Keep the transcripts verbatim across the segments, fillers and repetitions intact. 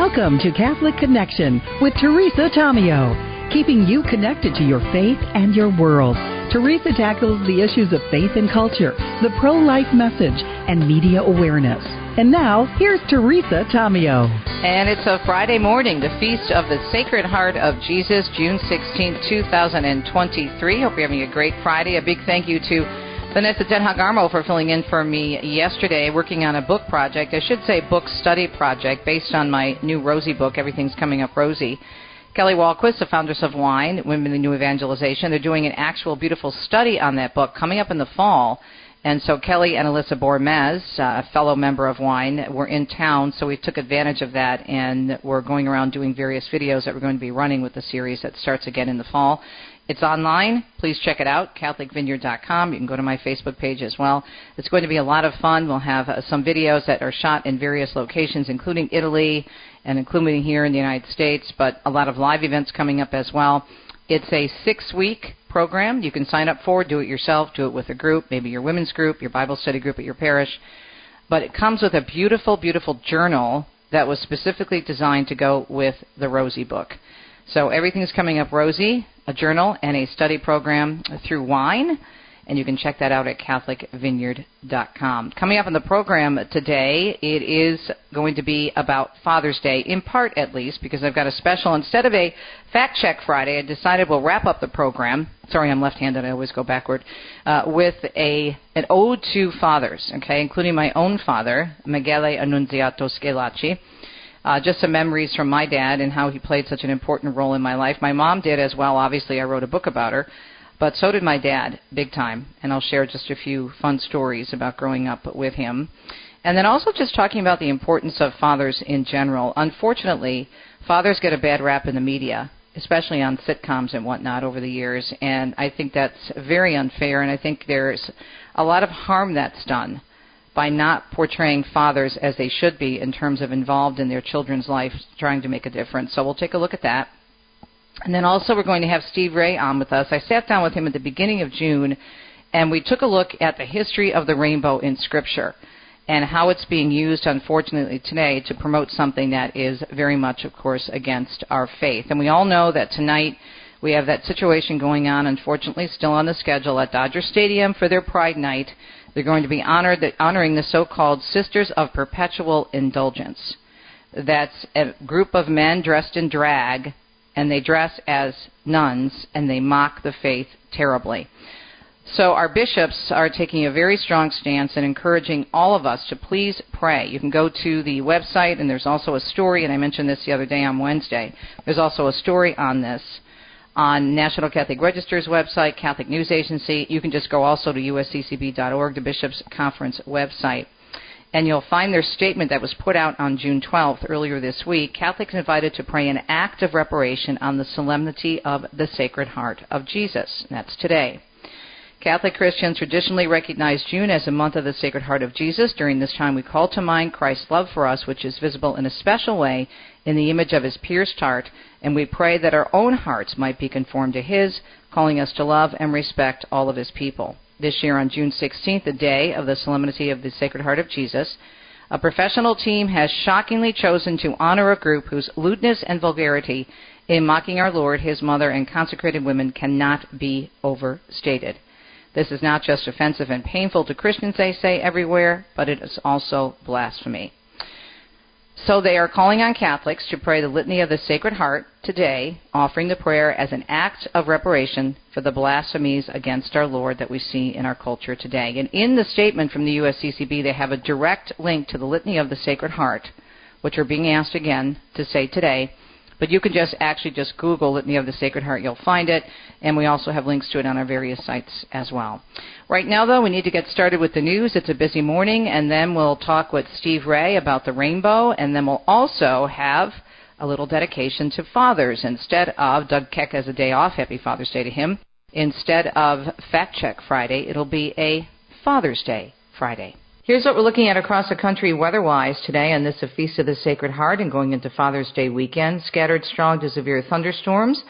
Welcome to Catholic Connection with Teresa Tomeo, keeping you connected to your faith and your world. Teresa tackles the issues of faith and culture, the pro-life message, and media awareness. And now, here's Teresa Tomeo. And it's a Friday morning, the Feast of the Sacred Heart of Jesus, June sixteenth, two thousand twenty-three. Hope you're having a great Friday. A big thank you to Vanessa Denha-Garmo for filling in for me yesterday, working on a book project. I should say book study project based on my new Rosie book, Everything's Coming Up Rosie. Kelly Walquist, the founders of Wine, Women in the New Evangelization, they're doing an actual beautiful study on that book coming up in the fall. And so Kelly and Alyssa Bormez, a fellow member of Wine, were in town, so we took advantage of that, and we're going around doing various videos that we're going to be running with the series that starts again in the fall. It's online. Please check it out, Catholic Vineyard dot com. You can go to my Facebook page as well. It's going to be a lot of fun. We'll have uh, some videos that are shot in various locations, including Italy and including here in the United States, but a lot of live events coming up as well. It's a six-week program you can sign up for, do it yourself, do it with a group, maybe your women's group, your Bible study group at your parish. But it comes with a beautiful, beautiful journal that was specifically designed to go with the Rosie book. So Everything's Coming Up Rosie, a journal and a study program through Wine, and you can check that out at Catholic Vineyard dot com. Coming up on the program today, it is going to be about Father's Day, in part at least, because I've got a special. Instead of a Fact Check Friday, I decided we'll wrap up the program. Sorry, I'm left-handed. I always go backward. Uh, with a an ode to fathers, okay, including my own father, Michele Annunziato Scalacci. Uh, just some memories from my dad and how he played such an important role in my life. My mom did as well. Obviously, I wrote a book about her. But so did my dad, big time, and I'll share just a few fun stories about growing up with him. And then also just talking about the importance of fathers in general. Unfortunately, fathers get a bad rap in the media, especially on sitcoms and whatnot over the years, and I think that's very unfair, and I think there's a lot of harm that's done by not portraying fathers as they should be in terms of involved in their children's life, trying to make a difference. So we'll take a look at that. And then also we're going to have Steve Ray on with us. I sat down with him at the beginning of June, and we took a look at the history of the rainbow in Scripture and how it's being used, unfortunately, today to promote something that is very much, of course, against our faith. And we all know that tonight we have that situation going on, unfortunately, still on the schedule at Dodger Stadium for their Pride Night. They're going to be honored, honoring the so-called Sisters of Perpetual Indulgence. That's a group of men dressed in drag, and they dress as nuns, and they mock the faith terribly. So our bishops are taking a very strong stance and encouraging all of us to please pray. You can go to the website, and there's also a story, and I mentioned this the other day on Wednesday. There's also a story on this on National Catholic Register's website, Catholic News Agency. You can just go also to U S C C B dot org, the Bishops' Conference website. And you'll find their statement that was put out on June twelfth, earlier this week. Catholics invited to pray an act of reparation on the solemnity of the Sacred Heart of Jesus. And that's today. Catholic Christians traditionally recognize June as a month of the Sacred Heart of Jesus. During this time, we call to mind Christ's love for us, which is visible in a special way in the image of his pierced heart. And we pray that our own hearts might be conformed to his, calling us to love and respect all of his people. This year on June sixteenth, the day of the Solemnity of the Sacred Heart of Jesus, a professional team has shockingly chosen to honor a group whose lewdness and vulgarity in mocking our Lord, his mother, and consecrated women cannot be overstated. This is not just offensive and painful to Christians, they say, everywhere, but it is also blasphemy. So they are calling on Catholics to pray the Litany of the Sacred Heart today, offering the prayer as an act of reparation for the blasphemies against our Lord that we see in our culture today. And in the statement from the U S C C B, they have a direct link to the Litany of the Sacred Heart, which are being asked again to say today. But you can just actually just Google Litany of the Sacred Heart. You'll find it, and we also have links to it on our various sites as well. Right now, though, we need to get started with the news. It's a busy morning, and then we'll talk with Steve Ray about the rainbow, and then we'll also have a little dedication to fathers. Instead of Doug Keck has a day off, happy Father's Day to him. Instead of Fact Check Friday, it'll be a Father's Day Friday. Here's what we're looking at across the country weather-wise today on this Feast of the Sacred Heart and going into Father's Day weekend. Scattered strong to severe thunderstorms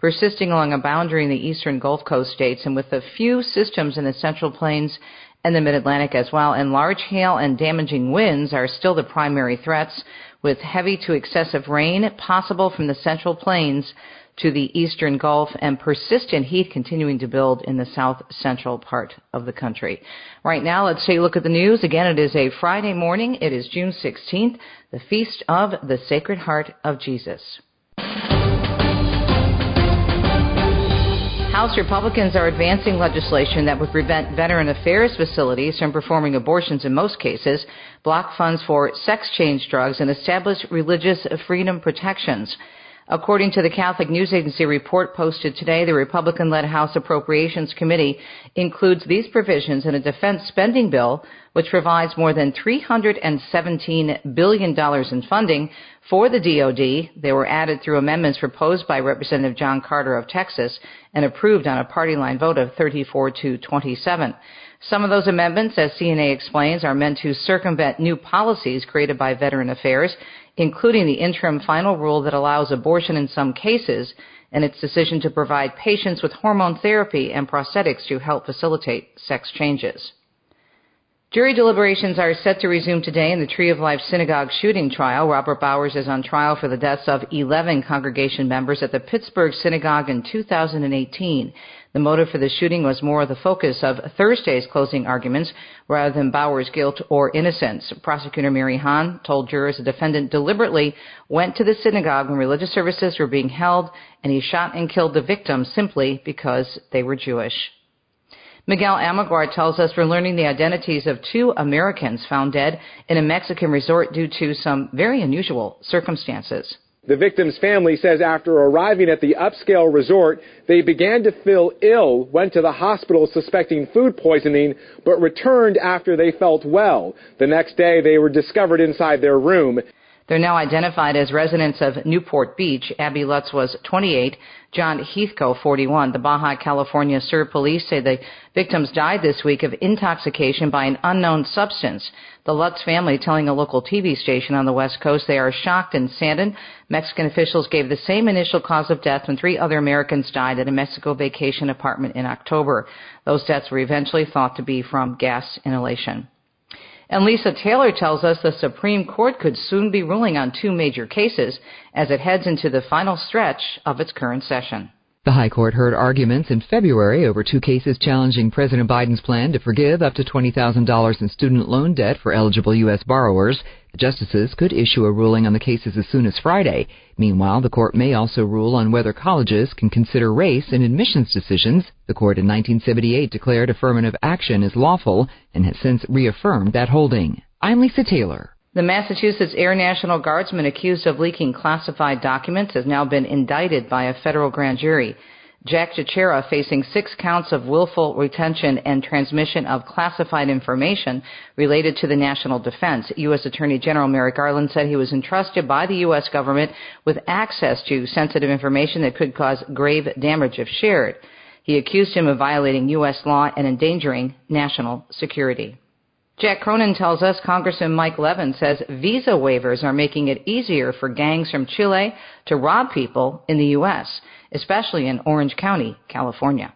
persisting along a boundary in the eastern Gulf Coast states, and with a few systems in the central plains and the Mid-Atlantic as well, and large hail and damaging winds are still the primary threats, with heavy to excessive rain possible from the Central Plains to the Eastern Gulf, and persistent heat continuing to build in the south-central part of the country. Right now, let's take a look at the news. Again, it is a Friday morning. It is June sixteenth, the Feast of the Sacred Heart of Jesus. House Republicans are advancing legislation that would prevent Veteran Affairs facilities from performing abortions in most cases, block funds for sex change drugs, and establish religious freedom protections. According to the Catholic News Agency report posted today, the Republican-led House Appropriations Committee includes these provisions in a defense spending bill, which provides more than three hundred seventeen billion dollars in funding for the D O D. They were added through amendments proposed by Representative John Carter of Texas and approved on a party line vote of thirty-four to twenty-seven. Some of those amendments, as C N A explains, are meant to circumvent new policies created by Veteran Affairs, including the interim final rule that allows abortion in some cases and its decision to provide patients with hormone therapy and prosthetics to help facilitate sex changes. Jury deliberations are set to resume today in the Tree of Life Synagogue shooting trial. Robert Bowers is on trial for the deaths of eleven congregation members at the Pittsburgh Synagogue in two thousand eighteen. The motive for the shooting was more the focus of Thursday's closing arguments rather than Bowers' guilt or innocence. Prosecutor Mary Hahn told jurors the defendant deliberately went to the synagogue when religious services were being held, and he shot and killed the victims simply because they were Jewish. Miguel Almaguar tells us we're learning the identities of two Americans found dead in a Mexican resort due to some very unusual circumstances. The victim's family says after arriving at the upscale resort, they began to feel ill, went to the hospital suspecting food poisoning, but returned after they felt well. The next day, they were discovered inside their room. They're now identified as residents of Newport Beach. Abby Lutz was twenty-eight, John Heathco, forty-one. The Baja California Sur police say the victims died this week of intoxication by an unknown substance. The Lutz family telling a local T V station on the West Coast they are shocked and saddened. Mexican officials gave the same initial cause of death when three other Americans died at a Mexico vacation apartment in October. Those deaths were eventually thought to be from gas inhalation. And Lisa Taylor tells us the Supreme Court could soon be ruling on two major cases as it heads into the final stretch of its current session. The High Court heard arguments in February over two cases challenging President Biden's plan to forgive up to twenty thousand dollars in student loan debt for eligible U S borrowers. The justices could issue a ruling on the cases as soon as Friday. Meanwhile, the court may also rule on whether colleges can consider race in admissions decisions. The court in nineteen seventy-eight declared affirmative action is lawful and has since reaffirmed that holding. I'm Lisa Taylor. The Massachusetts Air National Guardsman accused of leaking classified documents has now been indicted by a federal grand jury. Jack Teixeira, facing six counts of willful retention and transmission of classified information related to the national defense. U S. Attorney General Merrick Garland said he was entrusted by the U S government with access to sensitive information that could cause grave damage if shared. He accused him of violating U S law and endangering national security. Jack Cronin tells us Congressman Mike Levin says visa waivers are making it easier for gangs from Chile to rob people in the U S, especially in Orange County, California.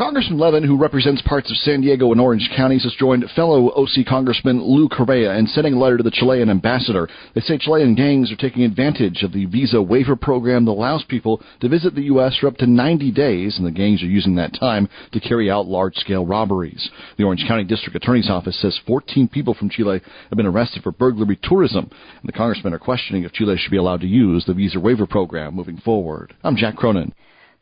Congressman Levin, who represents parts of San Diego and Orange counties, has joined fellow O C Congressman Lou Correa in sending a letter to the Chilean ambassador. They say Chilean gangs are taking advantage of the visa waiver program that allows people to visit the U S for up to ninety days, and the gangs are using that time to carry out large-scale robberies. The Orange County District Attorney's Office says fourteen people from Chile have been arrested for burglary tourism, and the congressmen are questioning if Chile should be allowed to use the visa waiver program moving forward. I'm Jack Cronin.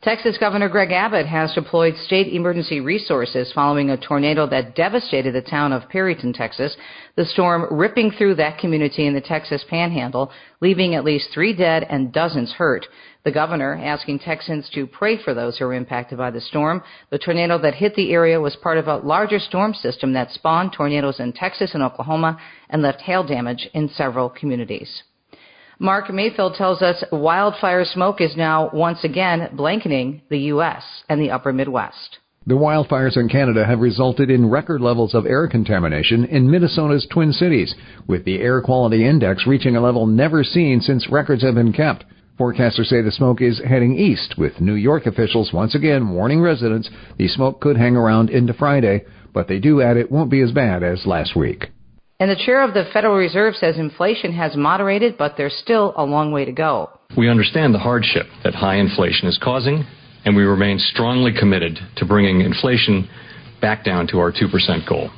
Texas Governor Greg Abbott has deployed state emergency resources following a tornado that devastated the town of Perryton, Texas, the storm ripping through that community in the Texas Panhandle, leaving at least three dead and dozens hurt. The governor asking Texans to pray for those who were impacted by the storm. The tornado that hit the area was part of a larger storm system that spawned tornadoes in Texas and Oklahoma and left hail damage in several communities. Mark Mayfield tells us wildfire smoke is now once again blanketing the U S and the upper Midwest. The wildfires in Canada have resulted in record levels of air contamination in Minnesota's Twin Cities, with the air quality index reaching a level never seen since records have been kept. Forecasters say the smoke is heading east, with New York officials once again warning residents the smoke could hang around into Friday. but they do add it won't be as bad as last week. And the chair of the Federal Reserve says inflation has moderated, but there's still a long way to go. We understand the hardship that high inflation is causing, and we remain strongly committed to bringing inflation back down to our two percent goal.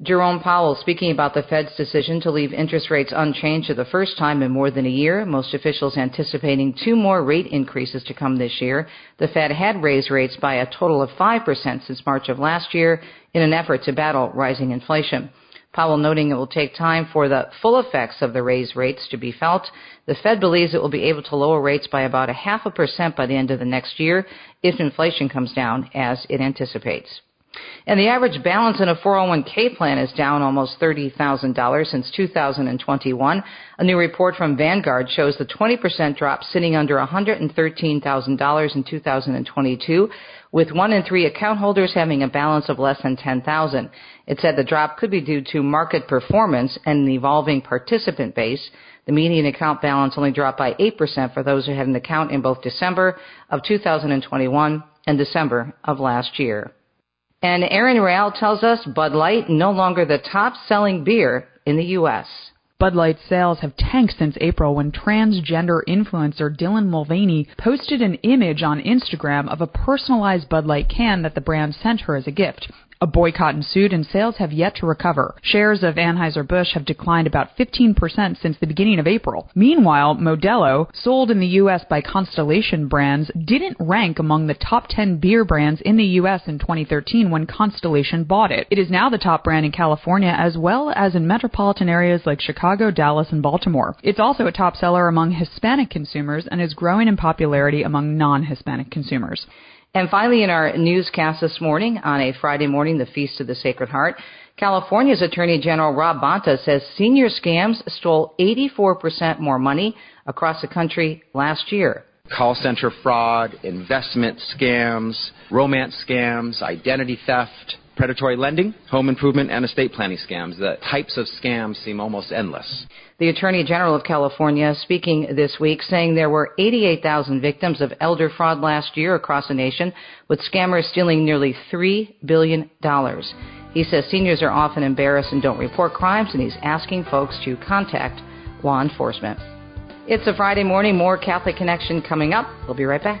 Jerome Powell speaking about the Fed's decision to leave interest rates unchanged for the first time in more than a year, most officials anticipating two more rate increases to come this year. The Fed had raised rates by a total of five percent since March of last year in an effort to battle rising inflation. Powell noting it will take time for the full effects of the raised rates to be felt. The Fed believes it will be able to lower rates by about a half a percent by the end of the next year if inflation comes down as it anticipates. And the average balance in a four oh one k plan is down almost thirty thousand dollars since two thousand twenty-one. A new report from Vanguard shows the twenty percent drop sitting under one hundred thirteen thousand dollars in two thousand twenty-two, with one in three account holders having a balance of less than ten thousand dollars. It said the drop could be due to market performance and an evolving participant base. The median account balance only dropped by eight percent for those who had an account in both December of two thousand twenty-one and December of last year. And Aaron Real tells us Bud Light no longer the top-selling beer in the U S. Bud Light sales have tanked since April when transgender influencer Dylan Mulvaney posted an image on Instagram of a personalized Bud Light can that the brand sent her as a gift. A boycott ensued and sales have yet to recover. Shares of Anheuser-Busch have declined about fifteen percent since the beginning of April. Meanwhile, Modelo, sold in the U S by Constellation Brands, didn't rank among the top ten beer brands in the U S in twenty thirteen when Constellation bought it. It is now the top brand in California as well as in metropolitan areas like Chicago, Dallas, and Baltimore. It's also a top seller among Hispanic consumers and is growing in popularity among non-Hispanic consumers. And finally, in our newscast this morning, on a Friday morning, the Feast of the Sacred Heart, California's Attorney General Rob Bonta says senior scams stole eighty-four percent more money across the country last year. Call center fraud, investment scams, romance scams, identity theft, predatory lending, home improvement, and estate planning scams. The types of scams seem almost endless. The Attorney General of California speaking this week, saying there were eighty-eight thousand victims of elder fraud last year across the nation, with scammers stealing nearly three billion dollars. He says seniors are often embarrassed and don't report crimes, and he's asking folks to contact law enforcement. It's a Friday morning. More Catholic Connection coming up. We'll be right back.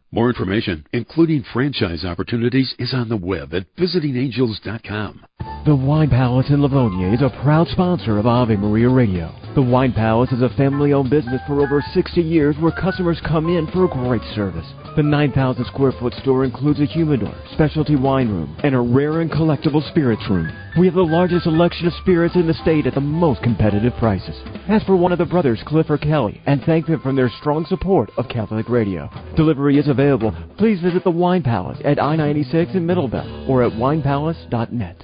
More information, including franchise opportunities, is on the web at visiting angels dot com. The Wine Palace in Livonia is a proud sponsor of Ave Maria Radio. The Wine Palace is a family-owned business for over sixty years where customers come in for a great service. The nine thousand square foot store includes a humidor, specialty wine room, and a rare and collectible spirits room. We have the largest selection of spirits in the state at the most competitive prices. Ask for one of the brothers, Cliff or Kelly, and thank them for their strong support of Catholic Radio. Delivery is available. Available, please visit the Wine Palace at I ninety-six in Middlebelt or at wine palace dot net.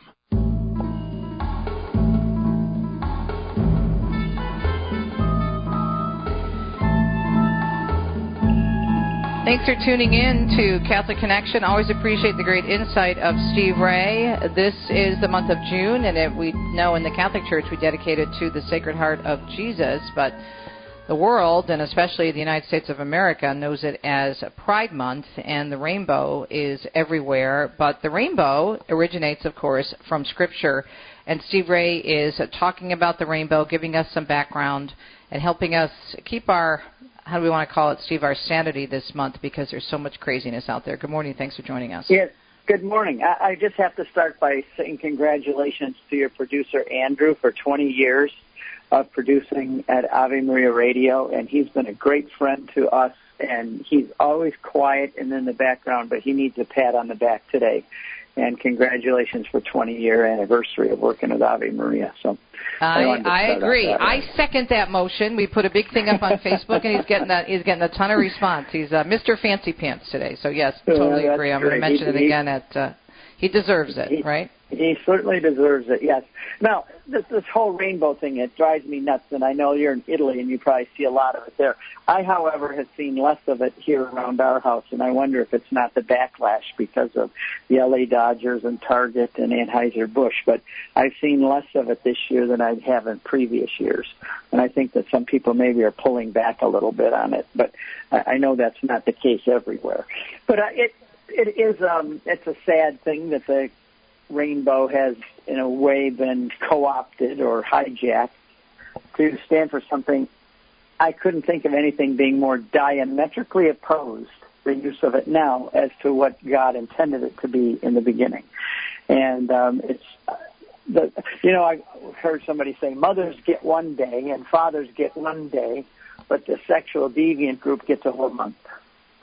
Thanks for tuning in to Catholic Connection. Always appreciate the great insight of Steve Ray. This is the month of June, and it, we know in the Catholic Church we dedicate it to the Sacred Heart of Jesus, but the world, and especially the United States of America, knows it as Pride Month, and the rainbow is everywhere. But the rainbow originates, of course, from Scripture, and Steve Ray is talking about the rainbow, giving us some background, and helping us keep our... how do we want to call it, Steve, our sanity this month, because there's so much craziness out there. Good morning. Thanks for joining us. Yes. Good morning. I, I just have to start by saying congratulations to your producer, Andrew, for twenty years of producing at Ave Maria Radio, and he's been a great friend to us, and he's always quiet and in the background, but he needs a pat on the back today. And congratulations for twenty-year anniversary of working at Ave Maria. So I, I, I agree. I second that motion. We put a big thing up on Facebook, and he's getting a, he's getting a ton of response. He's uh, Mister Fancy Pants today. So yes, totally yeah, agree. I'm great. going to mention he, it again. At uh, he deserves it, he, right? He certainly deserves it. Yes. Now this, this whole rainbow thing, it drives me nuts, and I know you're in Italy and you probably see a lot of it there. I, however, have seen less of it here around our house, and I wonder if it's not the backlash because of the L A Dodgers and Target and Anheuser-Busch, but I've seen less of it this year than I have in previous years, and I think that some people maybe are pulling back a little bit on it, but I, I know that's not the case everywhere. But uh, it it is um, it's a sad thing that the rainbow has, in a way, been co-opted or hijacked to stand for something. I couldn't think of anything being more diametrically opposed, the use of it now, as to what God intended it to be in the beginning. And um, it's, uh, the, you know, I heard somebody say, mothers get one day and fathers get one day, but the sexual deviant group gets a whole month.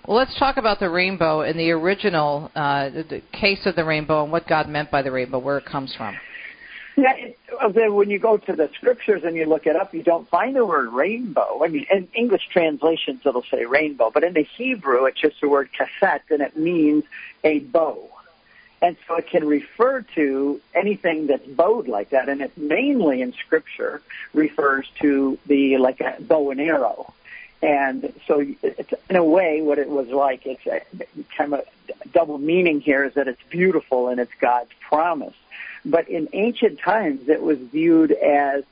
Well, let's talk about the rainbow and the original uh, the case of the rainbow and what God meant by the rainbow, where it comes from. Yeah, it, then when you go to the scriptures and you look it up, you don't find the word rainbow. I mean, in English translations, it'll say rainbow, but in the Hebrew, it's just the word kasset, and it means a bow. And so it can refer to anything that's bowed like that, and it mainly in Scripture refers to the like a bow and arrow. And so, it's, in a way, what it was like, it's a, kind of a double meaning here is that it's beautiful and it's God's promise. But in ancient times, it was viewed as,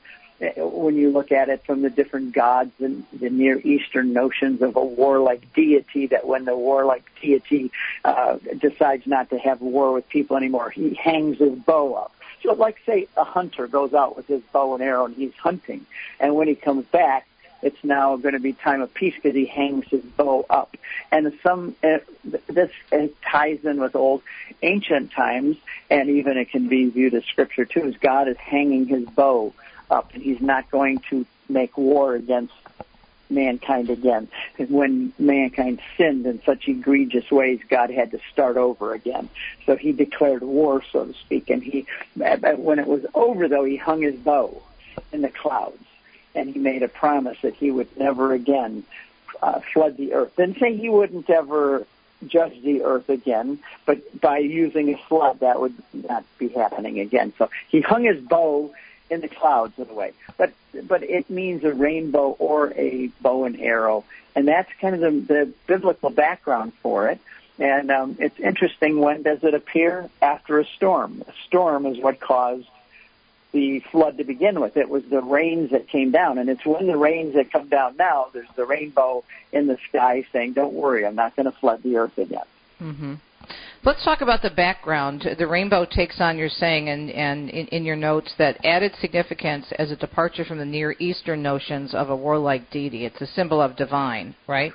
when you look at it from the different gods and the Near Eastern notions of a warlike deity, that when the warlike deity uh, decides not to have war with people anymore, he hangs his bow up. So, like, say, a hunter goes out with his bow and arrow and he's hunting, and when he comes back, it's now going to be time of peace because he hangs his bow up. And some uh, this uh, ties in with old ancient times, and even it can be viewed as Scripture, too, is God is hanging his bow up, and he's not going to make war against mankind again. Because when mankind sinned in such egregious ways, God had to start over again. So he declared war, so to speak, and he, when it was over, though, he hung his bow in the clouds. And he made a promise that he would never again uh, flood the earth. Didn't say he wouldn't ever judge the earth again, but by using a flood, that would not be happening again. So he hung his bow in the clouds in a way. But but it means a rainbow or a bow and arrow, and that's kind of the, the biblical background for it. And um, it's interesting, when does it appear? After a storm. A storm is what caused the flood to begin with. It was the rains that came down, and it's when the rains that come down now, there's the rainbow in the sky saying, don't worry, I'm not going to flood the earth again. Mm-hmm. Let's talk about the background. The rainbow takes on, you're saying, and, and in, in your notes, that added significance as a departure from the Near Eastern notions of a warlike deity. It's a symbol of divine, right?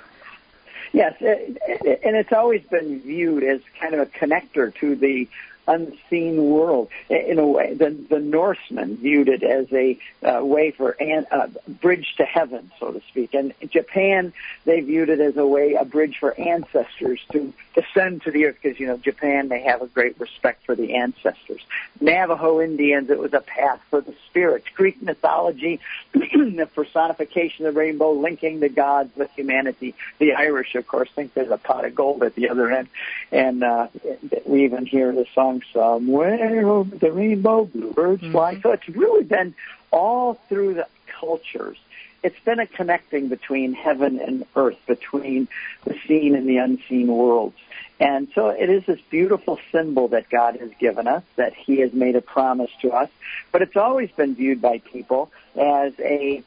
Yes, it, it, and it's always been viewed as kind of a connector to the unseen world, in a way. The, the Norsemen viewed it as a uh, way for an, uh, bridge to heaven, so to speak. And in Japan, they viewed it as a way, a bridge for ancestors to descend to the earth, because, you know, Japan, they have a great respect for the ancestors. Navajo Indians, it was a path for the spirits. Greek mythology, the personification of the rainbow, linking the gods with humanity. The Irish, of course, think there's a pot of gold at the other end. And uh, we even hear the song, Somewhere Over the Rainbow, Bluebirds Fly. Mm-hmm. So it's really been all through the cultures. it's been a connecting between heaven and earth, between the seen and the unseen worlds. And so it is this beautiful symbol that God has given us, that he has made a promise to us. But it's always been viewed by people as a,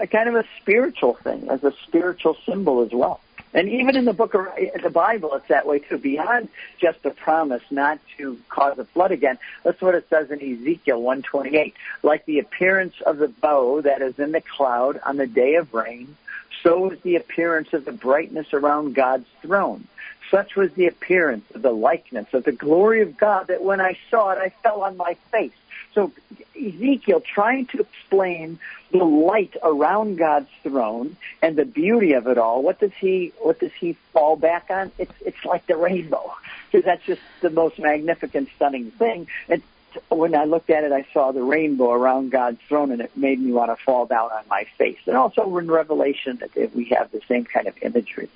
a kind of a spiritual thing, as a spiritual symbol as well. And even in the book of the Bible, it's that way too. Beyond just a promise not to cause a flood again, that's what it says in Ezekiel one twenty-eight. Like the appearance of the bow that is in the cloud on the day of rain, so is the appearance of the brightness around God's throne. Such was the appearance of the likeness of the glory of God that when I saw it, I fell on my face. So Ezekiel trying to explain the light around God's throne and the beauty of it all. What does he what does he fall back on? It's it's like the rainbow, because that's just the most magnificent, stunning thing. And when I looked at it, I saw the rainbow around God's throne, and it made me want to fall down on my face. And also in Revelation, that we have the same kind of imagery.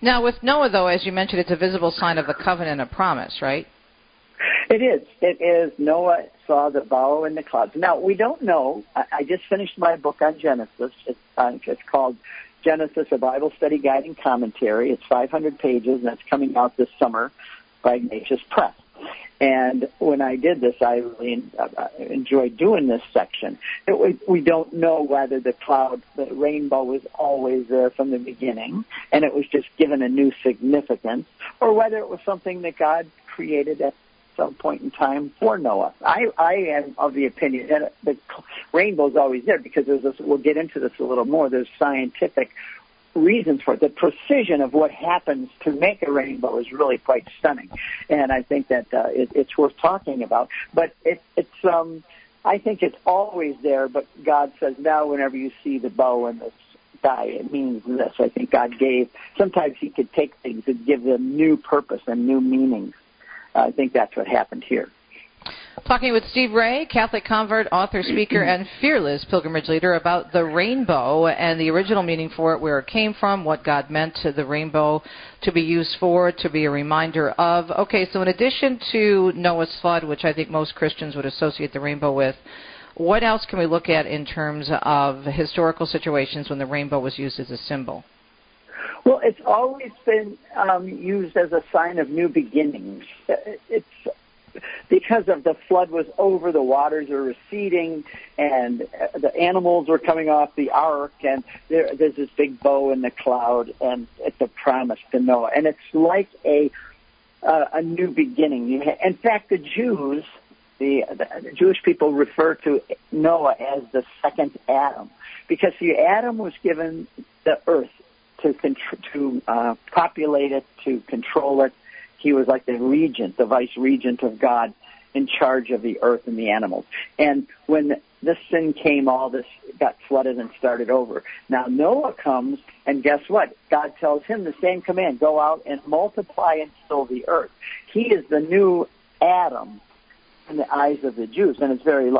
Now, with Noah, though, as you mentioned, it's a visible sign of a covenant, a promise, right? It is. It is. Noah saw the bow in the clouds. Now, we don't know. I, I just finished my book on Genesis. It's, uh, it's called Genesis, A Bible Study Guide and Commentary. It's five hundred pages, and it's coming out this summer by Ignatius Press. And when I did this, I really enjoyed doing this section. It, we, we don't know whether the cloud, the rainbow was always there from the beginning, and it was just given a new significance, or whether it was something that God created at some point in time for Noah. I, I am of the opinion that the rainbow's always there because there's this, we'll get into this a little more, there's scientific reasons for it. The precision of what happens to make a rainbow is really quite stunning, and I think that uh, it, it's worth talking about. But it, it's, um, I think it's always there, but God says, now whenever you see the bow in the sky, it means this. I think God gave, sometimes he could take things and give them new purpose and new meanings. I think that's what happened here. Talking with Steve Ray, Catholic convert, author, speaker, and fearless pilgrimage leader about the rainbow and the original meaning for it, where it came from, what God meant to the rainbow to be used for, to be a reminder of. Okay, so in addition to Noah's flood, which I think most Christians would associate the rainbow with, what else can we look at in terms of historical situations when the rainbow was used as a symbol? Well, it's always been um, used as a sign of new beginnings. It's because of the flood was over, the waters are receding, and the animals were coming off the ark, and there, there's this big bow in the cloud, and it's a promise to Noah. And it's like a uh, a new beginning. In fact, the Jews, the, the Jewish people refer to Noah as the second Adam, because the Adam was given the earth to to uh, populate it, to control it. He was like the regent, the vice regent of God, in charge of the earth and the animals. And when this sin came, all this got flooded and started over. Now Noah comes, and guess what? God tells him the same command, go out and multiply and fill the earth. He is the new Adam in the eyes of the Jews, and it's very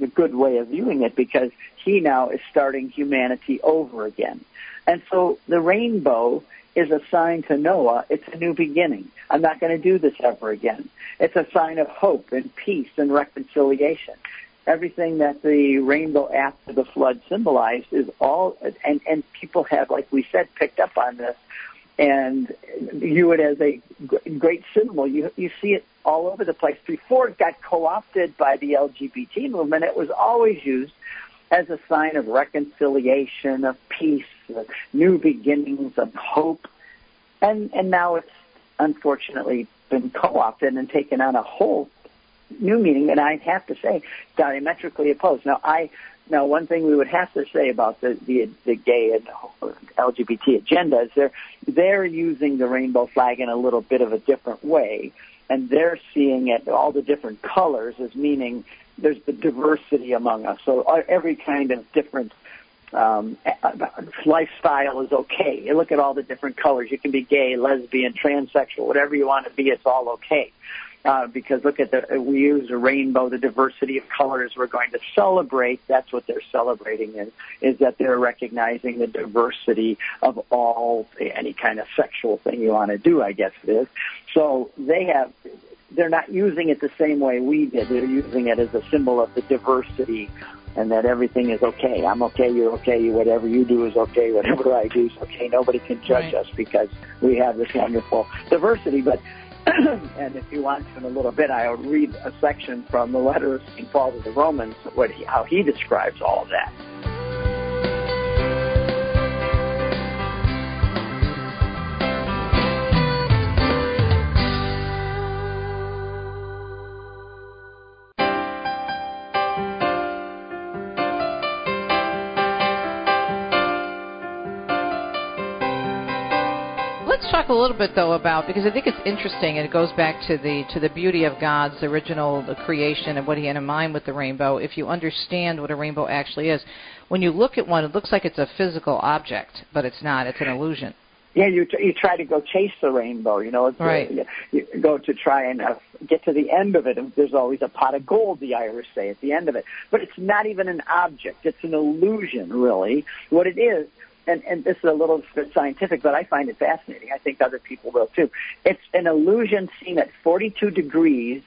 a good way of viewing it, because he now is starting humanity over again. And so the rainbow is a sign to Noah, it's a new beginning. I'm not going to do this ever again. It's a sign of hope and peace and reconciliation. Everything that the rainbow after the flood symbolized is all, and, and people have, like we said, picked up on this and view it as a great symbol. You, you see it all over the place. Before it got co-opted by the L G B T movement, it was always used as a sign of reconciliation, of peace, of new beginnings, of hope. And and now it's unfortunately been co-opted and taken on a whole new meaning, and I have to say, diametrically opposed. Now, I now one thing we would have to say about the, the, the gay and L G B T agenda is they're, they're using the rainbow flag in a little bit of a different way, and they're seeing it, all the different colors, as meaning there's the diversity among us. So every kind of different um, lifestyle is okay. You look at all the different colors. You can be gay, lesbian, transsexual, whatever you want to be, it's all okay. Uh, because look at the, we use a rainbow, the diversity of colors we're going to celebrate. That's what they're celebrating is, is that they're recognizing the diversity of all, any kind of sexual thing you want to do, I guess it is. So they have, they're not using it the same way we did. They're using it as a symbol of the diversity and that everything is okay. I'm okay, you're okay, whatever you do is okay, whatever I do is okay. Nobody can judge right. us because we have this wonderful diversity. But and if you want, in a little bit, I'll read a section from the letter of Saint Paul to the Romans, what he, how he describes all of that. Talk a little bit though about, because I think it's interesting, and it goes back to the to the beauty of God's original creation and what he had in mind with the rainbow. If you understand what a rainbow actually is, when you look at one, it looks like it's a physical object, but it's not. It's an illusion. Yeah, you t- you try to go chase the rainbow, you know. It's right. A, you go to try and uh, get to the end of it, and there's always a pot of gold, the Irish say, at the end of it. But it's not even an object. It's an illusion, really. What it is. And, and this is a little bit scientific, but I find it fascinating. I think other people will, too. It's an illusion seen at forty-two degrees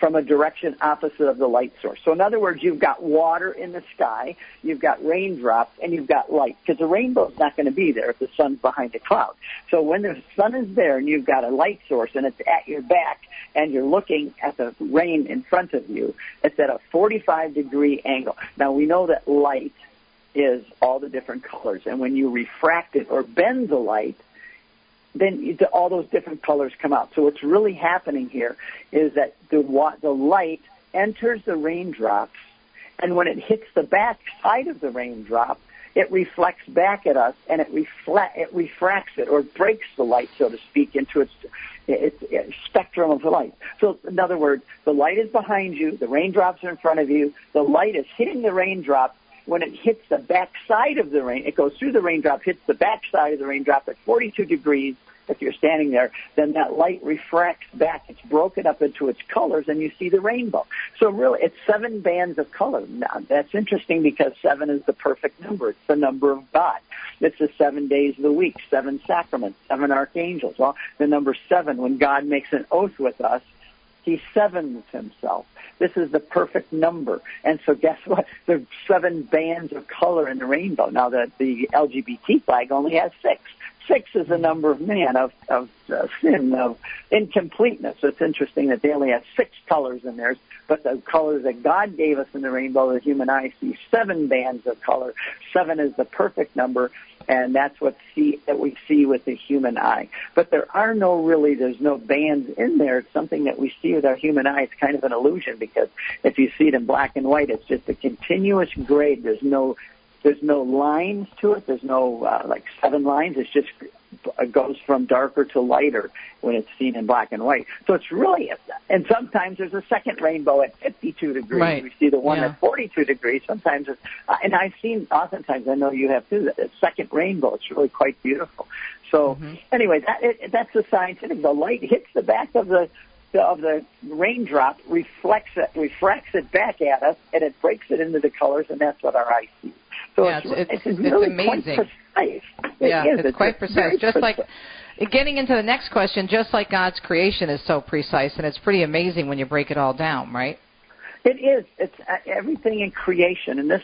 from a direction opposite of the light source. So, in other words, you've got water in the sky, you've got raindrops, and you've got light, because the rainbow's not going to be there if the sun's behind a cloud. So when the sun is there and you've got a light source and it's at your back and you're looking at the rain in front of you, it's at a forty-five degree angle. Now, we know that light is all the different colors, and when you refract it or bend the light, then all those different colors come out. So what's really happening here is that the wa- the light enters the raindrops, and when it hits the back side of the raindrop, it reflects back at us, and it reflect it refracts it or breaks the light, so to speak, into its, its, its spectrum of light. So, in other words, the light is behind you, the raindrops are in front of you, the light is hitting the raindrops. When it hits the back side of the rain, it goes through the raindrop, hits the back side of the raindrop at forty-two degrees. If you're standing there, then that light refracts back. It's broken up into its colors, and you see the rainbow. So really, it's seven bands of color. Now, that's interesting because seven is the perfect number. It's the number of God. It's the seven days of the week, seven sacraments, seven archangels. Well, the number seven, when God makes an oath with us, he sevens himself. This is the perfect number. And so guess what? There's seven bands of color in the rainbow. Now, the, the L G B T flag only has six. Six is the number of man, of, of uh, sin, of incompleteness. So it's interesting that they only have six colors in theirs, but the colors that God gave us in the rainbow, the human eye sees seven bands of color. Seven is the perfect number, and that's what see that we see with the human eye. But there are no really, there's no bands in there. It's something that we see with our human eye. It's kind of an illusion, because if you see it in black and white, it's just a continuous grade. There's no There's no lines to it. There's no, uh, like, seven lines. It's just, it goes from darker to lighter when it's seen in black and white. So it's really, and sometimes there's a second rainbow at fifty-two degrees. Right. We see the one yeah. at forty-two degrees. Sometimes it's, uh, and I've seen, oftentimes, I know you have too, that second rainbow. It's really quite beautiful. So mm-hmm. anyway, that, it, that's the scientific. The light hits the back of the, the, of the raindrop, reflects it, refracts it back at us, and it breaks it into the colors, and that's what our eye sees. So yeah, it's, it's, it's, really it's amazing. Quite precise. It yeah, is. It's, it's quite precise. Just precise. Like getting into the next question, just like God's creation is so precise, and it's pretty amazing when you break it all down, right? It is. It's uh, everything in creation, and this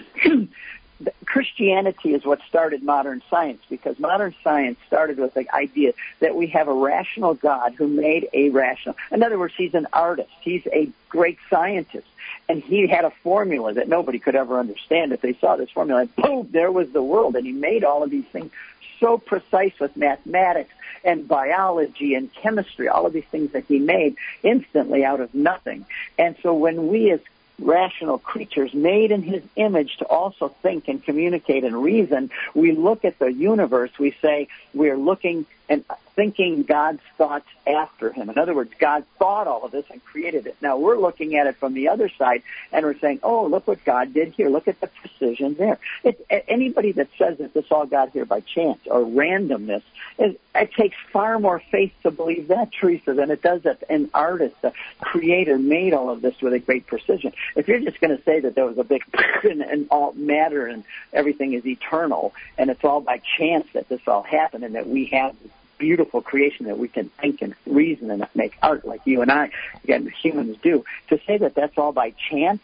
Christianity is what started modern science, because modern science started with the idea that we have a rational God who made a rational. In other words, he's an artist. He's a great scientist. And he had a formula that nobody could ever understand. If they saw this formula, and boom, there was the world. And he made all of these things so precise with mathematics and biology and chemistry, all of these things that he made instantly out of nothing. And so when we as rational creatures made in his image to also think and communicate and reason, we look at the universe, we say we're looking and thinking God's thoughts after him. In other words, God thought all of this and created it. Now we're looking at it from the other side, and we're saying, oh, look what God did here. Look at the precision there. It, anybody that says that this all got here by chance or randomness, it, it takes far more faith to believe that, Teresa, than it does that an artist, a creator, made all of this with a great precision. If you're just going to say that there was a big and, and all matter and everything is eternal, and it's all by chance that this all happened and that we have this beautiful creation that we can think and reason and make art like you and I, again, humans do, to say that that's all by chance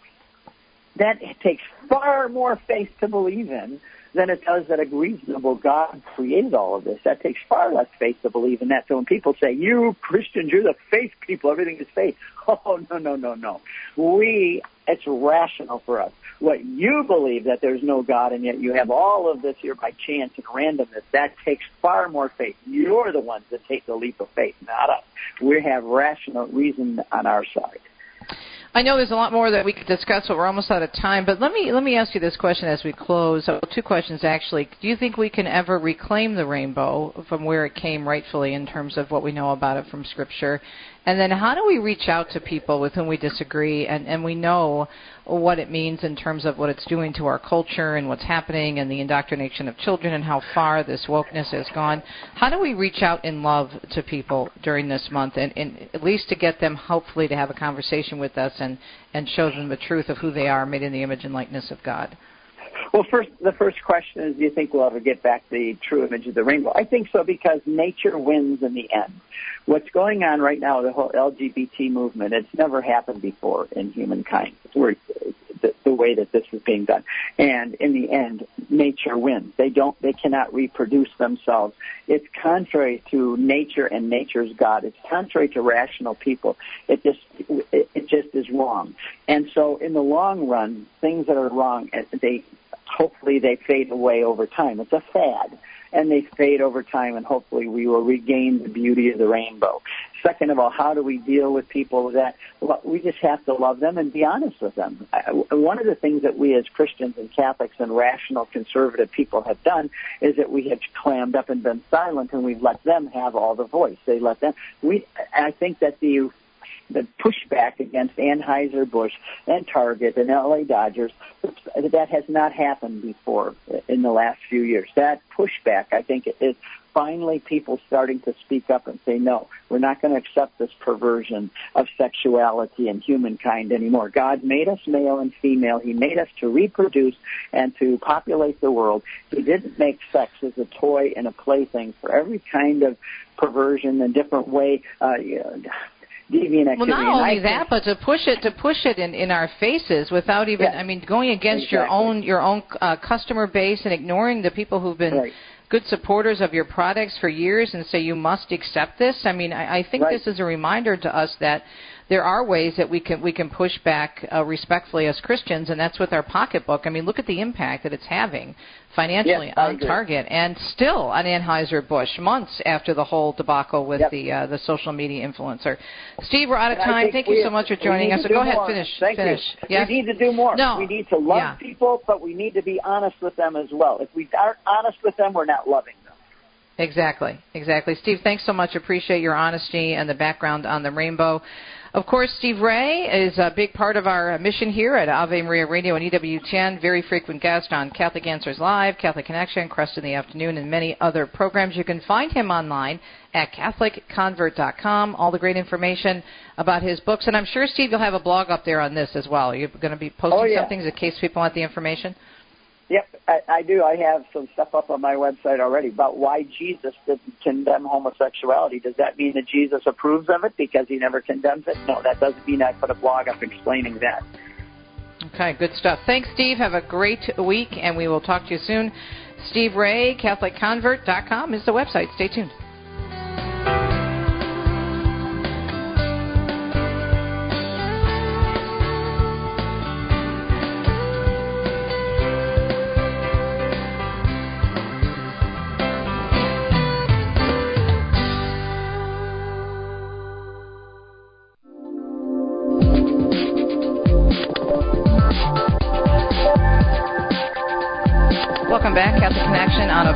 that takes far more faith to believe in than it does that a reasonable God created all of this. That takes far less faith to believe in that. So when people say, you Christians, you're the faith people, everything is faith. Oh, no, no, no, no. We, it's rational for us. What you believe that there's no God and yet you have all of this here by chance and randomness, that takes far more faith. You're the ones that take the leap of faith, not us. We have rational reason on our side. I know there's a lot more that we could discuss, but we're almost out of time. But let me let me ask you this question as we close. So two questions, actually. Do you think we can ever reclaim the rainbow from where it came rightfully in terms of what we know about it from Scripture? And then how do we reach out to people with whom we disagree and, and we know what it means in terms of what it's doing to our culture and what's happening and the indoctrination of children and how far this wokeness has gone? How do we reach out in love to people during this month and, and at least to get them hopefully to have a conversation with us and, and show them the truth of who they are made in the image and likeness of God? Well, first, the first question is, do you think we'll ever get back the true image of the rainbow? I think so, because nature wins in the end. What's going on right now, the whole L G B T movement, it's never happened before in humankind, the, the way that this is being done. And in the end, nature wins. They don't, they cannot reproduce themselves. It's contrary to nature and nature's God. It's contrary to rational people. It just, it just is wrong. And so in the long run, things that are wrong, they, hopefully they fade away over time. It's a fad, and they fade over time, and hopefully we will regain the beauty of the rainbow. Second of all, how do we deal with people that we just have to love them and be honest with them? One of the things that we as Christians and Catholics and rational conservative people have done is that we have clammed up and been silent, and we've let them have all the voice. They let them. We, I think that the the pushback against Anheuser-Busch and Target and L A Dodgers, that has not happened before in the last few years. That pushback, I think, is finally people starting to speak up and say, no, we're not going to accept this perversion of sexuality and humankind anymore. God made us male and female. He made us to reproduce and to populate the world. He didn't make sex as a toy and a plaything for every kind of perversion and different way uh, you know, Well, not only that, but to push it to push it in, in our faces without even, yeah. I mean, going against exactly. your own your own uh, customer base and ignoring the people who've been right. good supporters of your products for years and say you must accept this. I mean, I, I think right. this is a reminder to us that there are ways that we can we can push back uh, respectfully as Christians, and that's with our pocketbook. I mean, look at the impact that it's having financially yes, on Target and still on Anheuser-Busch months after the whole debacle with yep. the uh, the social media influencer. Steve, we're out of time. Thank you so much for joining us. So go ahead, finish. Thank finish. You. Yes? We need to do more. No. We need to love yeah. people, but we need to be honest with them as well. If we aren't honest with them, we're not loving them. Exactly, exactly. Steve, thanks so much. Appreciate your honesty and the background on the rainbow. Of course, Steve Ray is a big part of our mission here at Ave Maria Radio and E W T N, very frequent guest on Catholic Answers Live, Catholic Connection, Crest in the Afternoon, and many other programs. You can find him online at Catholic Convert dot com, all the great information about his books. And I'm sure, Steve, you'll have a blog up there on this as well. You're going to be posting oh, yeah. some things in case people want the information? Yep, I, I do. I have some stuff up on my website already about why Jesus didn't condemn homosexuality. Does that mean that Jesus approves of it because he never condemns it? No, that doesn't mean I put a blog up explaining that. Okay, good stuff. Thanks, Steve. Have a great week, and we will talk to you soon. Steve Ray, Catholic Convert dot com is the website. Stay tuned.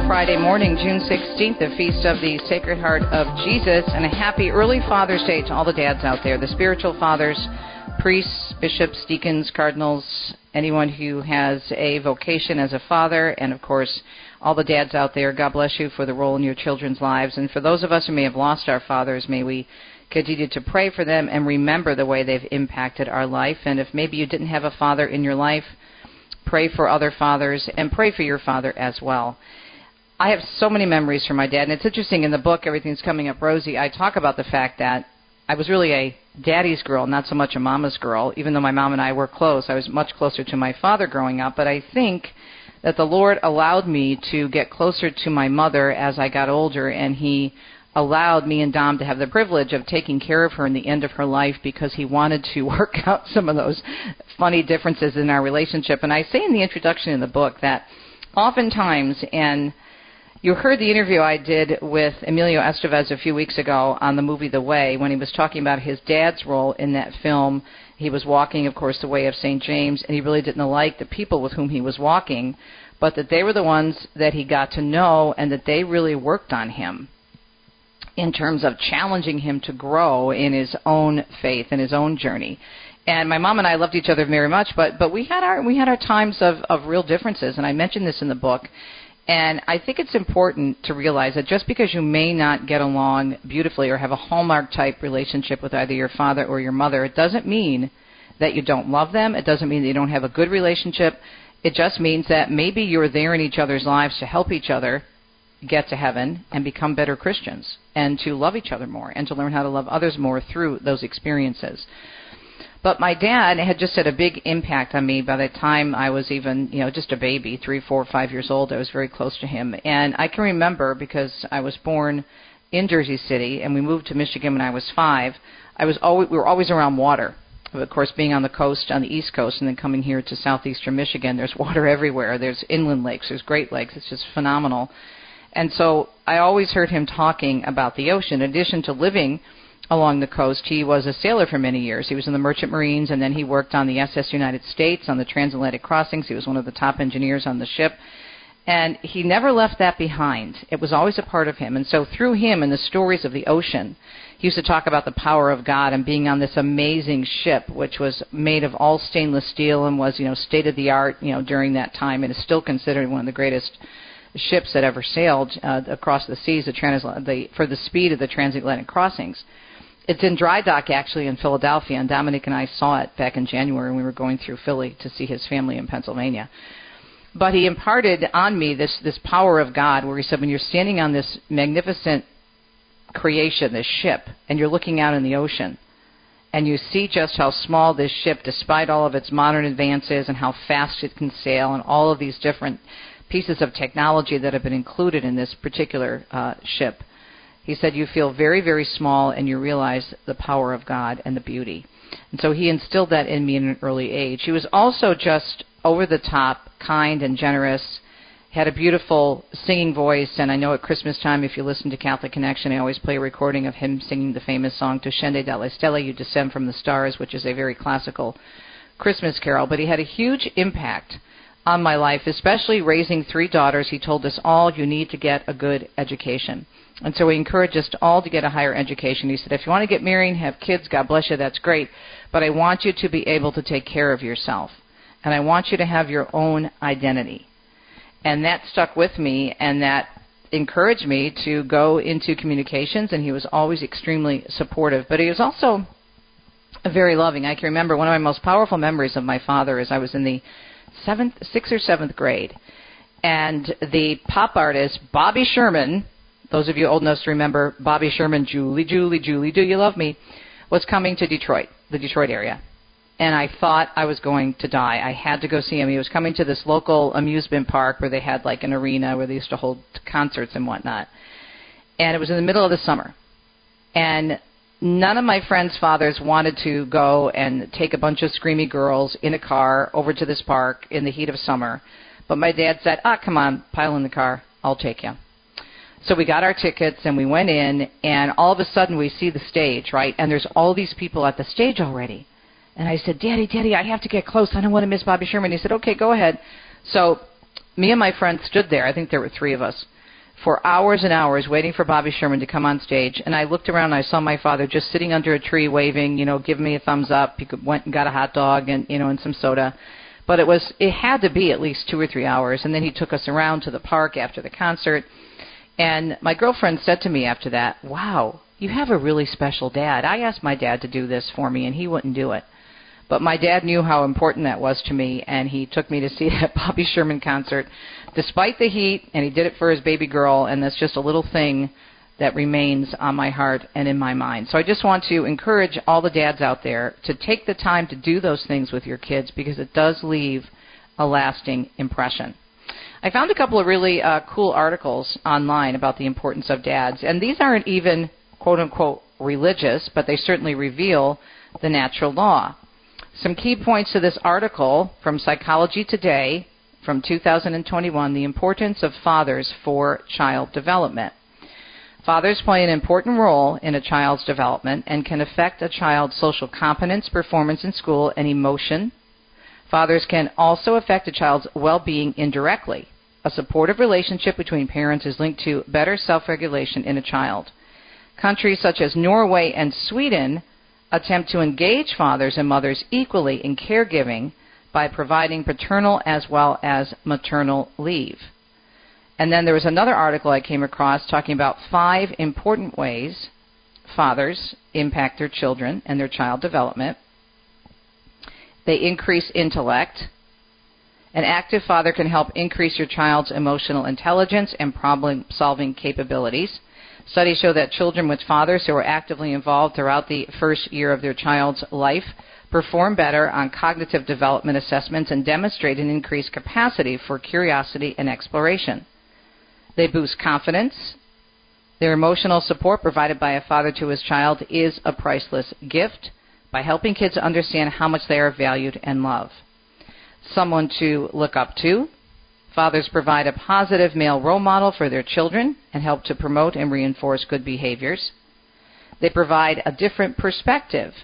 Friday morning, June sixteenth, the Feast of the Sacred Heart of Jesus, and a happy early Father's Day to all the dads out there, the spiritual fathers, priests, bishops, deacons, cardinals, anyone who has a vocation as a father, and of course, all the dads out there, God bless you for the role in your children's lives. And for those of us who may have lost our fathers, may we continue to pray for them and remember the way they've impacted our life. And if maybe you didn't have a father in your life, pray for other fathers and pray for your father as well. I have so many memories from my dad, and it's interesting, in the book, Everything's Coming Up Rosie, I talk about the fact that I was really a daddy's girl, not so much a mama's girl, even though my mom and I were close. I was much closer to my father growing up, but I think that the Lord allowed me to get closer to my mother as I got older, and he allowed me and Dom to have the privilege of taking care of her in the end of her life because he wanted to work out some of those funny differences in our relationship. And I say in the introduction in the book that oftentimes, and you heard the interview I did with Emilio Estevez a few weeks ago on the movie The Way, when he was talking about his dad's role in that film. He was walking, of course, the way of Saint James, and he really didn't like the people with whom he was walking, but that they were the ones that he got to know and that they really worked on him in terms of challenging him to grow in his own faith and his own journey. And my mom and I loved each other very much, but but we had our we had our times of, of real differences, and I mentioned this in the book. And I think it's important to realize that just because you may not get along beautifully or have a Hallmark-type relationship with either your father or your mother, it doesn't mean that you don't love them. It doesn't mean that you don't have a good relationship. It just means that maybe you're there in each other's lives to help each other get to heaven and become better Christians and to love each other more and to learn how to love others more through those experiences. But my dad had just had a big impact on me by the time I was even, you know, just a baby, three, four, five years old. I was very close to him. And I can remember, because I was born in Jersey City and we moved to Michigan when I was five, I was always, we were always around water. Of course, being on the coast, on the East Coast, and then coming here to southeastern Michigan, there's water everywhere. There's inland lakes. There's Great Lakes. It's just phenomenal. And so I always heard him talking about the ocean. In addition to living along the coast, he was a sailor for many years. He was in the Merchant Marines, and then he worked on the S S United States on the transatlantic crossings. He was one of the top engineers on the ship, and he never left that behind. It was always a part of him. And so through him and the stories of the ocean, he used to talk about the power of God and being on this amazing ship, which was made of all stainless steel and was, you know, state of the art, you know, during that time, and is still considered one of the greatest ships that ever sailed uh, across the seas, the trans- the, for the speed of the transatlantic crossings. It's in dry dock, actually, in Philadelphia, and Dominic and I saw it back in January when we were going through Philly to see his family in Pennsylvania. But he imparted on me this, this power of God, where he said, when you're standing on this magnificent creation, this ship, and you're looking out in the ocean, and you see just how small this ship, despite all of its modern advances and how fast it can sail and all of these different pieces of technology that have been included in this particular uh, ship, he said, you feel very, very small, and you realize the power of God and the beauty. And so he instilled that in me at an early age. He was also just over-the-top, kind and generous, had a beautiful singing voice. And I know at Christmas time, if you listen to Catholic Connection, I always play a recording of him singing the famous song, Tu scendi dalle stelle, You Descend from the Stars, which is a very classical Christmas carol. But he had a huge impact on my life, especially raising three daughters. He told us all, you need to get a good education. And so he encouraged us all to get a higher education. He said, if you want to get married and have kids, God bless you, that's great. But I want you to be able to take care of yourself. And I want you to have your own identity. And that stuck with me, and that encouraged me to go into communications. And he was always extremely supportive. But he was also very loving. I can remember one of my most powerful memories of my father is I was in the seventh, sixth or seventh grade. And the pop artist Bobby Sherman, those of you old enough to remember Bobby Sherman, Julie, Julie, Julie, Do You Love Me, was coming to Detroit, the Detroit area. And I thought I was going to die. I had to go see him. He was coming to this local amusement park where they had like an arena where they used to hold concerts and whatnot. And it was in the middle of the summer. And none of my friends' fathers wanted to go and take a bunch of screamy girls in a car over to this park in the heat of summer. But my dad said, ah, come on, pile in the car. I'll take you. So we got our tickets, and we went in, and all of a sudden we see the stage, right? And there's all these people at the stage already. And I said, Daddy, Daddy, I have to get close. I don't want to miss Bobby Sherman. He said, okay, go ahead. So me and my friend stood there, I think there were three of us, for hours and hours waiting for Bobby Sherman to come on stage. And I looked around, and I saw my father just sitting under a tree waving, you know, give me a thumbs up. He went and got a hot dog and, you know, and some soda. But it was, it had to be at least two or three hours. And then he took us around to the park after the concert. And my girlfriend said to me after that, wow, you have a really special dad. I asked my dad to do this for me, and he wouldn't do it. But my dad knew how important that was to me, and he took me to see that Bobby Sherman concert despite the heat, and he did it for his baby girl. And that's just a little thing that remains on my heart and in my mind. So I just want to encourage all the dads out there to take the time to do those things with your kids, because it does leave a lasting impression. I found a couple of really uh, cool articles online about the importance of dads, and these aren't even, quote-unquote, religious, but they certainly reveal the natural law. Some key points to this article from Psychology Today from two thousand twenty-one, the importance of fathers for child development. Fathers play an important role in a child's development and can affect a child's social competence, performance in school, and emotion. Fathers can also affect a child's well-being indirectly. A supportive relationship between parents is linked to better self-regulation in a child. Countries such as Norway and Sweden attempt to engage fathers and mothers equally in caregiving by providing paternal as well as maternal leave. And then there was another article I came across talking about five important ways fathers impact their children and their child development. They increase intellect. An active father can help increase your child's emotional intelligence and problem-solving capabilities. Studies show that children with fathers who are actively involved throughout the first year of their child's life perform better on cognitive development assessments and demonstrate an increased capacity for curiosity and exploration. They boost confidence. Their emotional support provided by a father to his child is a priceless gift by helping kids understand how much they are valued and loved. Someone to look up to. Fathers provide a positive male role model for their children and help to promote and reinforce good behaviors. They provide a different perspective.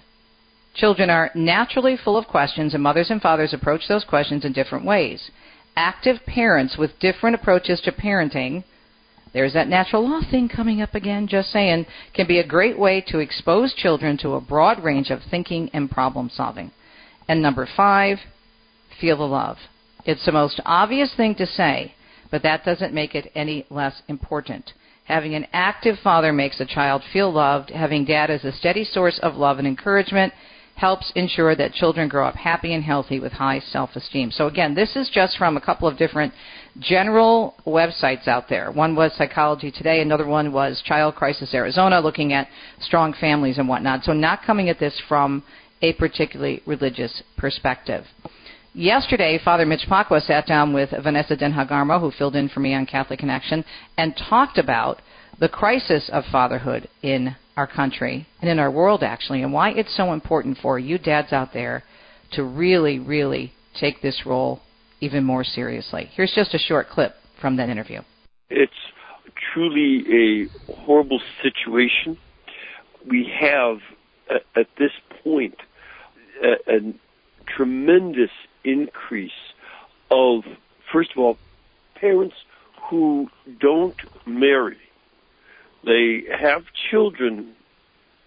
Children are naturally full of questions, and mothers and fathers approach those questions in different ways. Active parents with different approaches to parenting, there's that natural law thing coming up again, just saying, can be a great way to expose children to a broad range of thinking and problem solving. And number five, feel the love. It's the most obvious thing to say, but that doesn't make it any less important. Having an active father makes a child feel loved. Having dad as a steady source of love and encouragement helps ensure that children grow up happy and healthy with high self-esteem. So again, this is just from a couple of different general websites out there. One was Psychology Today. Another one was Child Crisis Arizona, looking at strong families and whatnot. So not coming at this from a particularly religious perspective. Yesterday, Father Mitch Pacwa sat down with Vanessa Denha-Garmo, who filled in for me on Catholic Connection, and talked about the crisis of fatherhood in our country and in our world, actually, and why it's so important for you dads out there to really, really take this role even more seriously. Here's just a short clip from that interview. It's truly a horrible situation. We have, uh, at this point, uh, a tremendous increase of, first of all, parents who don't marry. They have children,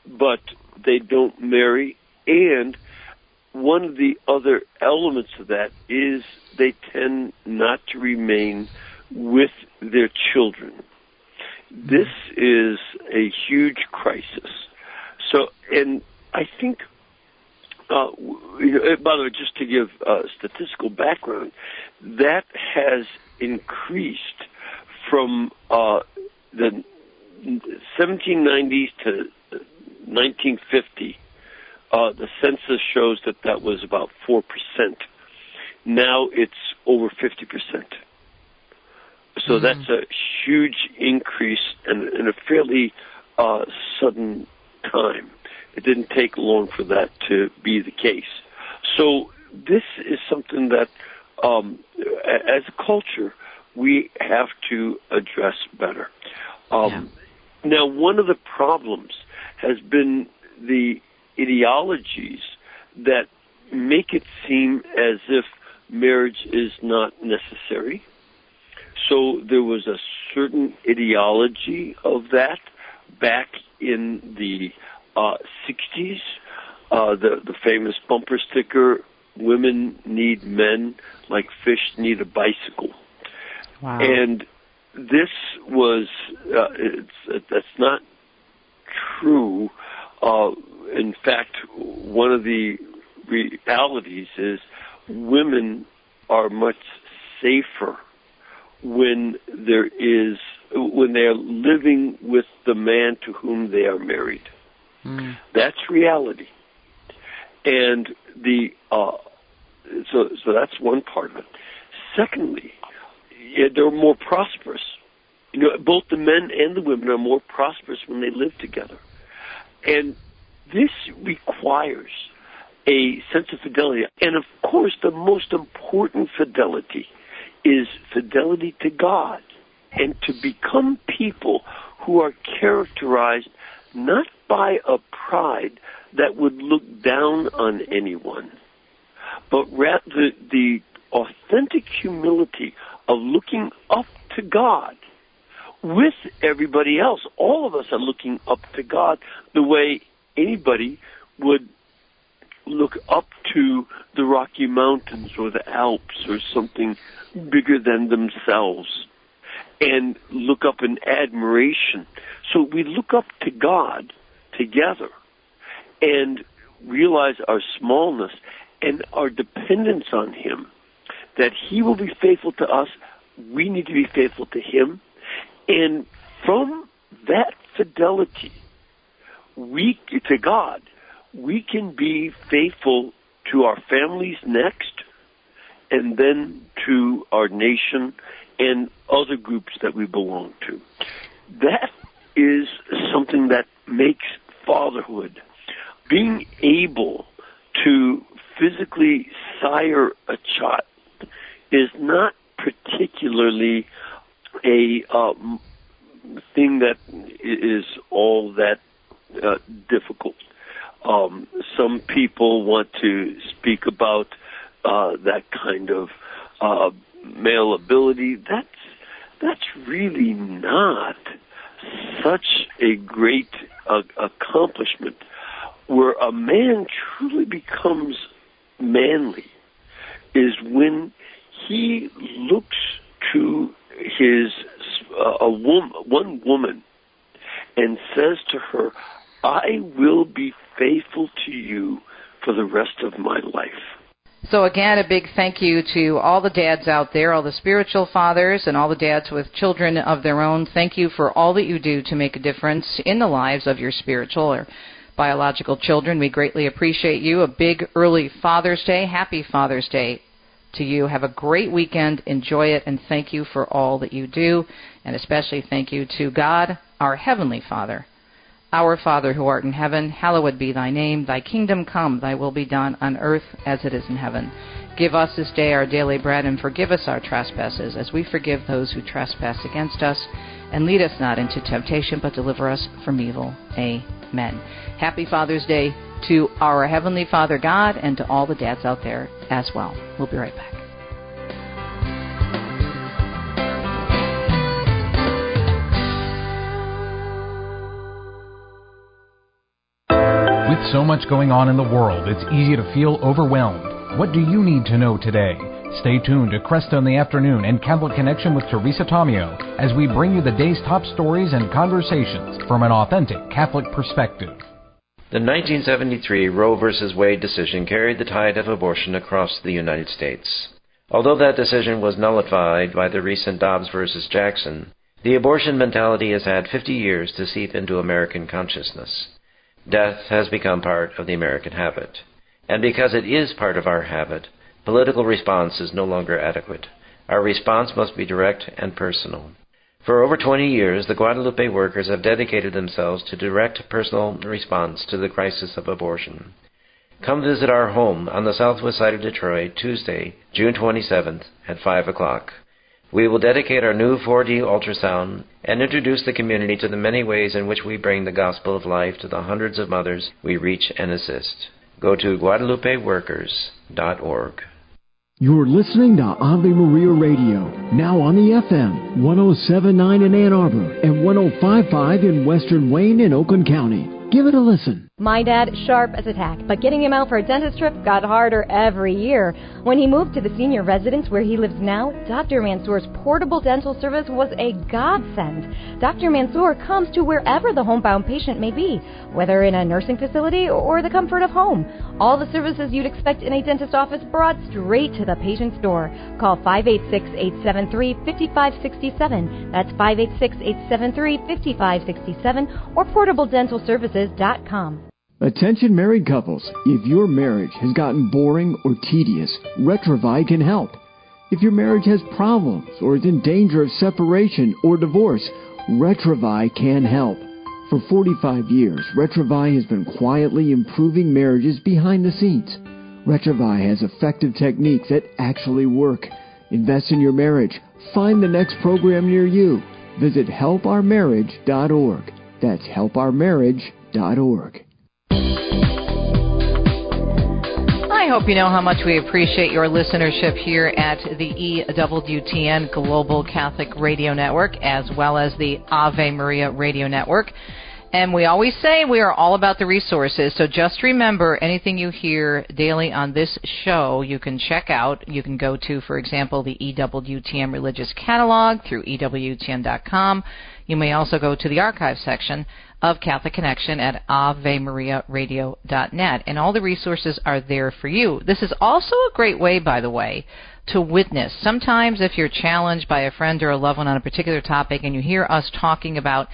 but they don't marry. And one of the other elements of that is they tend not to remain with their children. This is a huge crisis. So, and I think Uh, you know, by the way, just to give uh, statistical background, that has increased from uh, the seventeen nineties to nineteen fifty. Uh, the census shows that that was about four percent. Now it's over fifty percent. So mm-hmm. that's a huge increase and, and a fairly uh, sudden time. It didn't take long for that to be the case. So this is something that, um, as a culture, we have to address better. Um, yeah. Now, one of the problems has been the ideologies that make it seem as if marriage is not necessary. So there was a certain ideology of that back in the Uh, sixties, uh, the, the famous bumper sticker, women need men like fish need a bicycle. Wow. And this was, uh, it's, it, that's not true. Uh, in fact, one of the realities is women are much safer when there is when they are living with the man to whom they are married. Mm. That's reality. And the uh, so so that's one part of it. Secondly, they're more prosperous. You know, both the men and the women are more prosperous when they live together. And this requires a sense of fidelity. And of course, the most important fidelity is fidelity to God, and to become people who are characterized not by a pride that would look down on anyone, but rather the, the authentic humility of looking up to God with everybody else. All of us are looking up to God the way anybody would look up to the Rocky Mountains or the Alps or something bigger than themselves, and look up in admiration. So we look up to God together and realize our smallness and our dependence on Him, that He will be faithful to us, we need to be faithful to Him, and from that fidelity we to God, we can be faithful to our families next, and then to our nation and other groups that we belong to. That is something that makes fatherhood, being able to physically sire a child, is not particularly a um, thing that is all that uh, difficult. Um, some people want to speak about uh, that kind of uh, male ability. That's that's really not such a great uh, accomplishment. Where a man truly becomes manly is when he looks to his uh, a woman, one woman, and says to her, "I will be faithful to you for the rest of my life." So again, a big thank you to all the dads out there, all the spiritual fathers, and all the dads with children of their own. Thank you for all that you do to make a difference in the lives of your spiritual or biological children. We greatly appreciate you. A big early Father's Day. Happy Father's Day to you. Have a great weekend. Enjoy it, and thank you for all that you do. And especially thank you to God, our Heavenly Father. Our Father who art in heaven, hallowed be thy name. Thy kingdom come, thy will be done on earth as it is in heaven. Give us this day our daily bread, and forgive us our trespasses, as we forgive those who trespass against us. And lead us not into temptation, but deliver us from evil. Amen. Happy Father's Day to our Heavenly Father God, and to all the dads out there as well. We'll be right back. With so much going on in the world, it's easy to feel overwhelmed. What do you need to know today? Stay tuned to Cresta in the Afternoon and Catholic Connection with Teresa Tomeo as we bring you the day's top stories and conversations from an authentic Catholic perspective. The nineteen seventy-three Roe v. Wade decision carried the tide of abortion across the United States. Although that decision was nullified by the recent Dobbs v. Jackson, the abortion mentality has had fifty years to seep into American consciousness. Death has become part of the American habit. And because it is part of our habit, political response is no longer adequate. Our response must be direct and personal. For over twenty years, the Guadalupe workers have dedicated themselves to direct personal response to the crisis of abortion. Come visit our home on the southwest side of Detroit, Tuesday, June twenty-seventh at five o'clock. We will dedicate our new four D ultrasound and introduce the community to the many ways in which we bring the gospel of life to the hundreds of mothers we reach and assist. Go to Guadalupe Workers dot org. You're listening to Ave Maria Radio, now on the F M, one oh seven point nine in Ann Arbor and one oh five point five in Western Wayne and Oakland County. Give it a listen. My dad, sharp as a tack, but getting him out for a dentist trip got harder every year. When he moved to the senior residence where he lives now, Doctor Mansour's portable dental service was a godsend. Doctor Mansour comes to wherever the homebound patient may be, whether in a nursing facility or the comfort of home. All the services you'd expect in a dentist office brought straight to the patient's door. Call five eight six, eight seven three, five five six seven. That's five eight six, eight seven three, five five six seven or portable dental services dot com. Attention married couples, if your marriage has gotten boring or tedious, Retrovi can help. If your marriage has problems or is in danger of separation or divorce, Retrovi can help. For forty-five years, Retrovi has been quietly improving marriages behind the scenes. Retrovi has effective techniques that actually work. Invest in your marriage. Find the next program near you. Visit help our marriage dot org. That's help our marriage dot org. I hope you know how much we appreciate your listenership here at the E W T N Global Catholic Radio Network, as well as the Ave Maria Radio Network. And we always say we are all about the resources, so just remember anything you hear daily on this show you can check out. You can go to, for example, the E W T N Religious Catalog through E W T N dot com. You may also go to the archive section of Catholic Connection at Ave Maria Radio dot net, and all the resources are there for you. This is also a great way, by the way, to witness. Sometimes if you're challenged by a friend or a loved one on a particular topic and you hear us talking about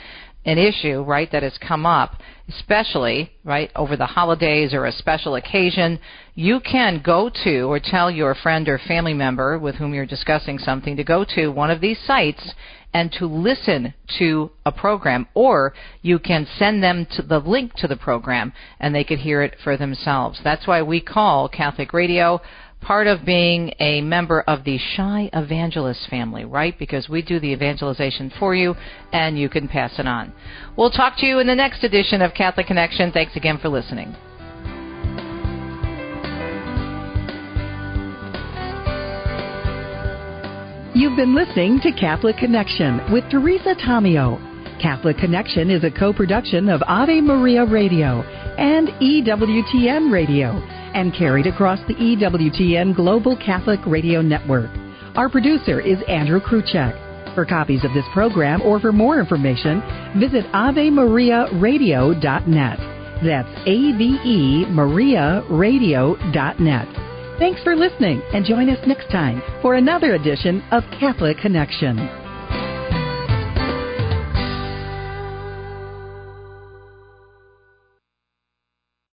an issue, right, that has come up, especially, right, over the holidays or a special occasion, you can go to or tell your friend or family member with whom you're discussing something to go to one of these sites and to listen to a program, or you can send them to the link to the program and they could hear it for themselves. That's why we call Catholic Radio part of being a member of the Shy Evangelist family, right? Because we do the evangelization for you and you can pass it on. We'll talk to you in the next edition of Catholic Connection. Thanks again for listening. You've been listening to Catholic Connection with Teresa Tomeo. Catholic Connection is a co-production of Ave Maria Radio and E W T N Radio and carried across the E W T N Global Catholic Radio Network. Our producer is Andrew Kruchek. For copies of this program or for more information, visit Ave Maria Radio dot net. That's A V E Maria Radio dot net. Thanks for listening, and join us next time for another edition of Catholic Connection.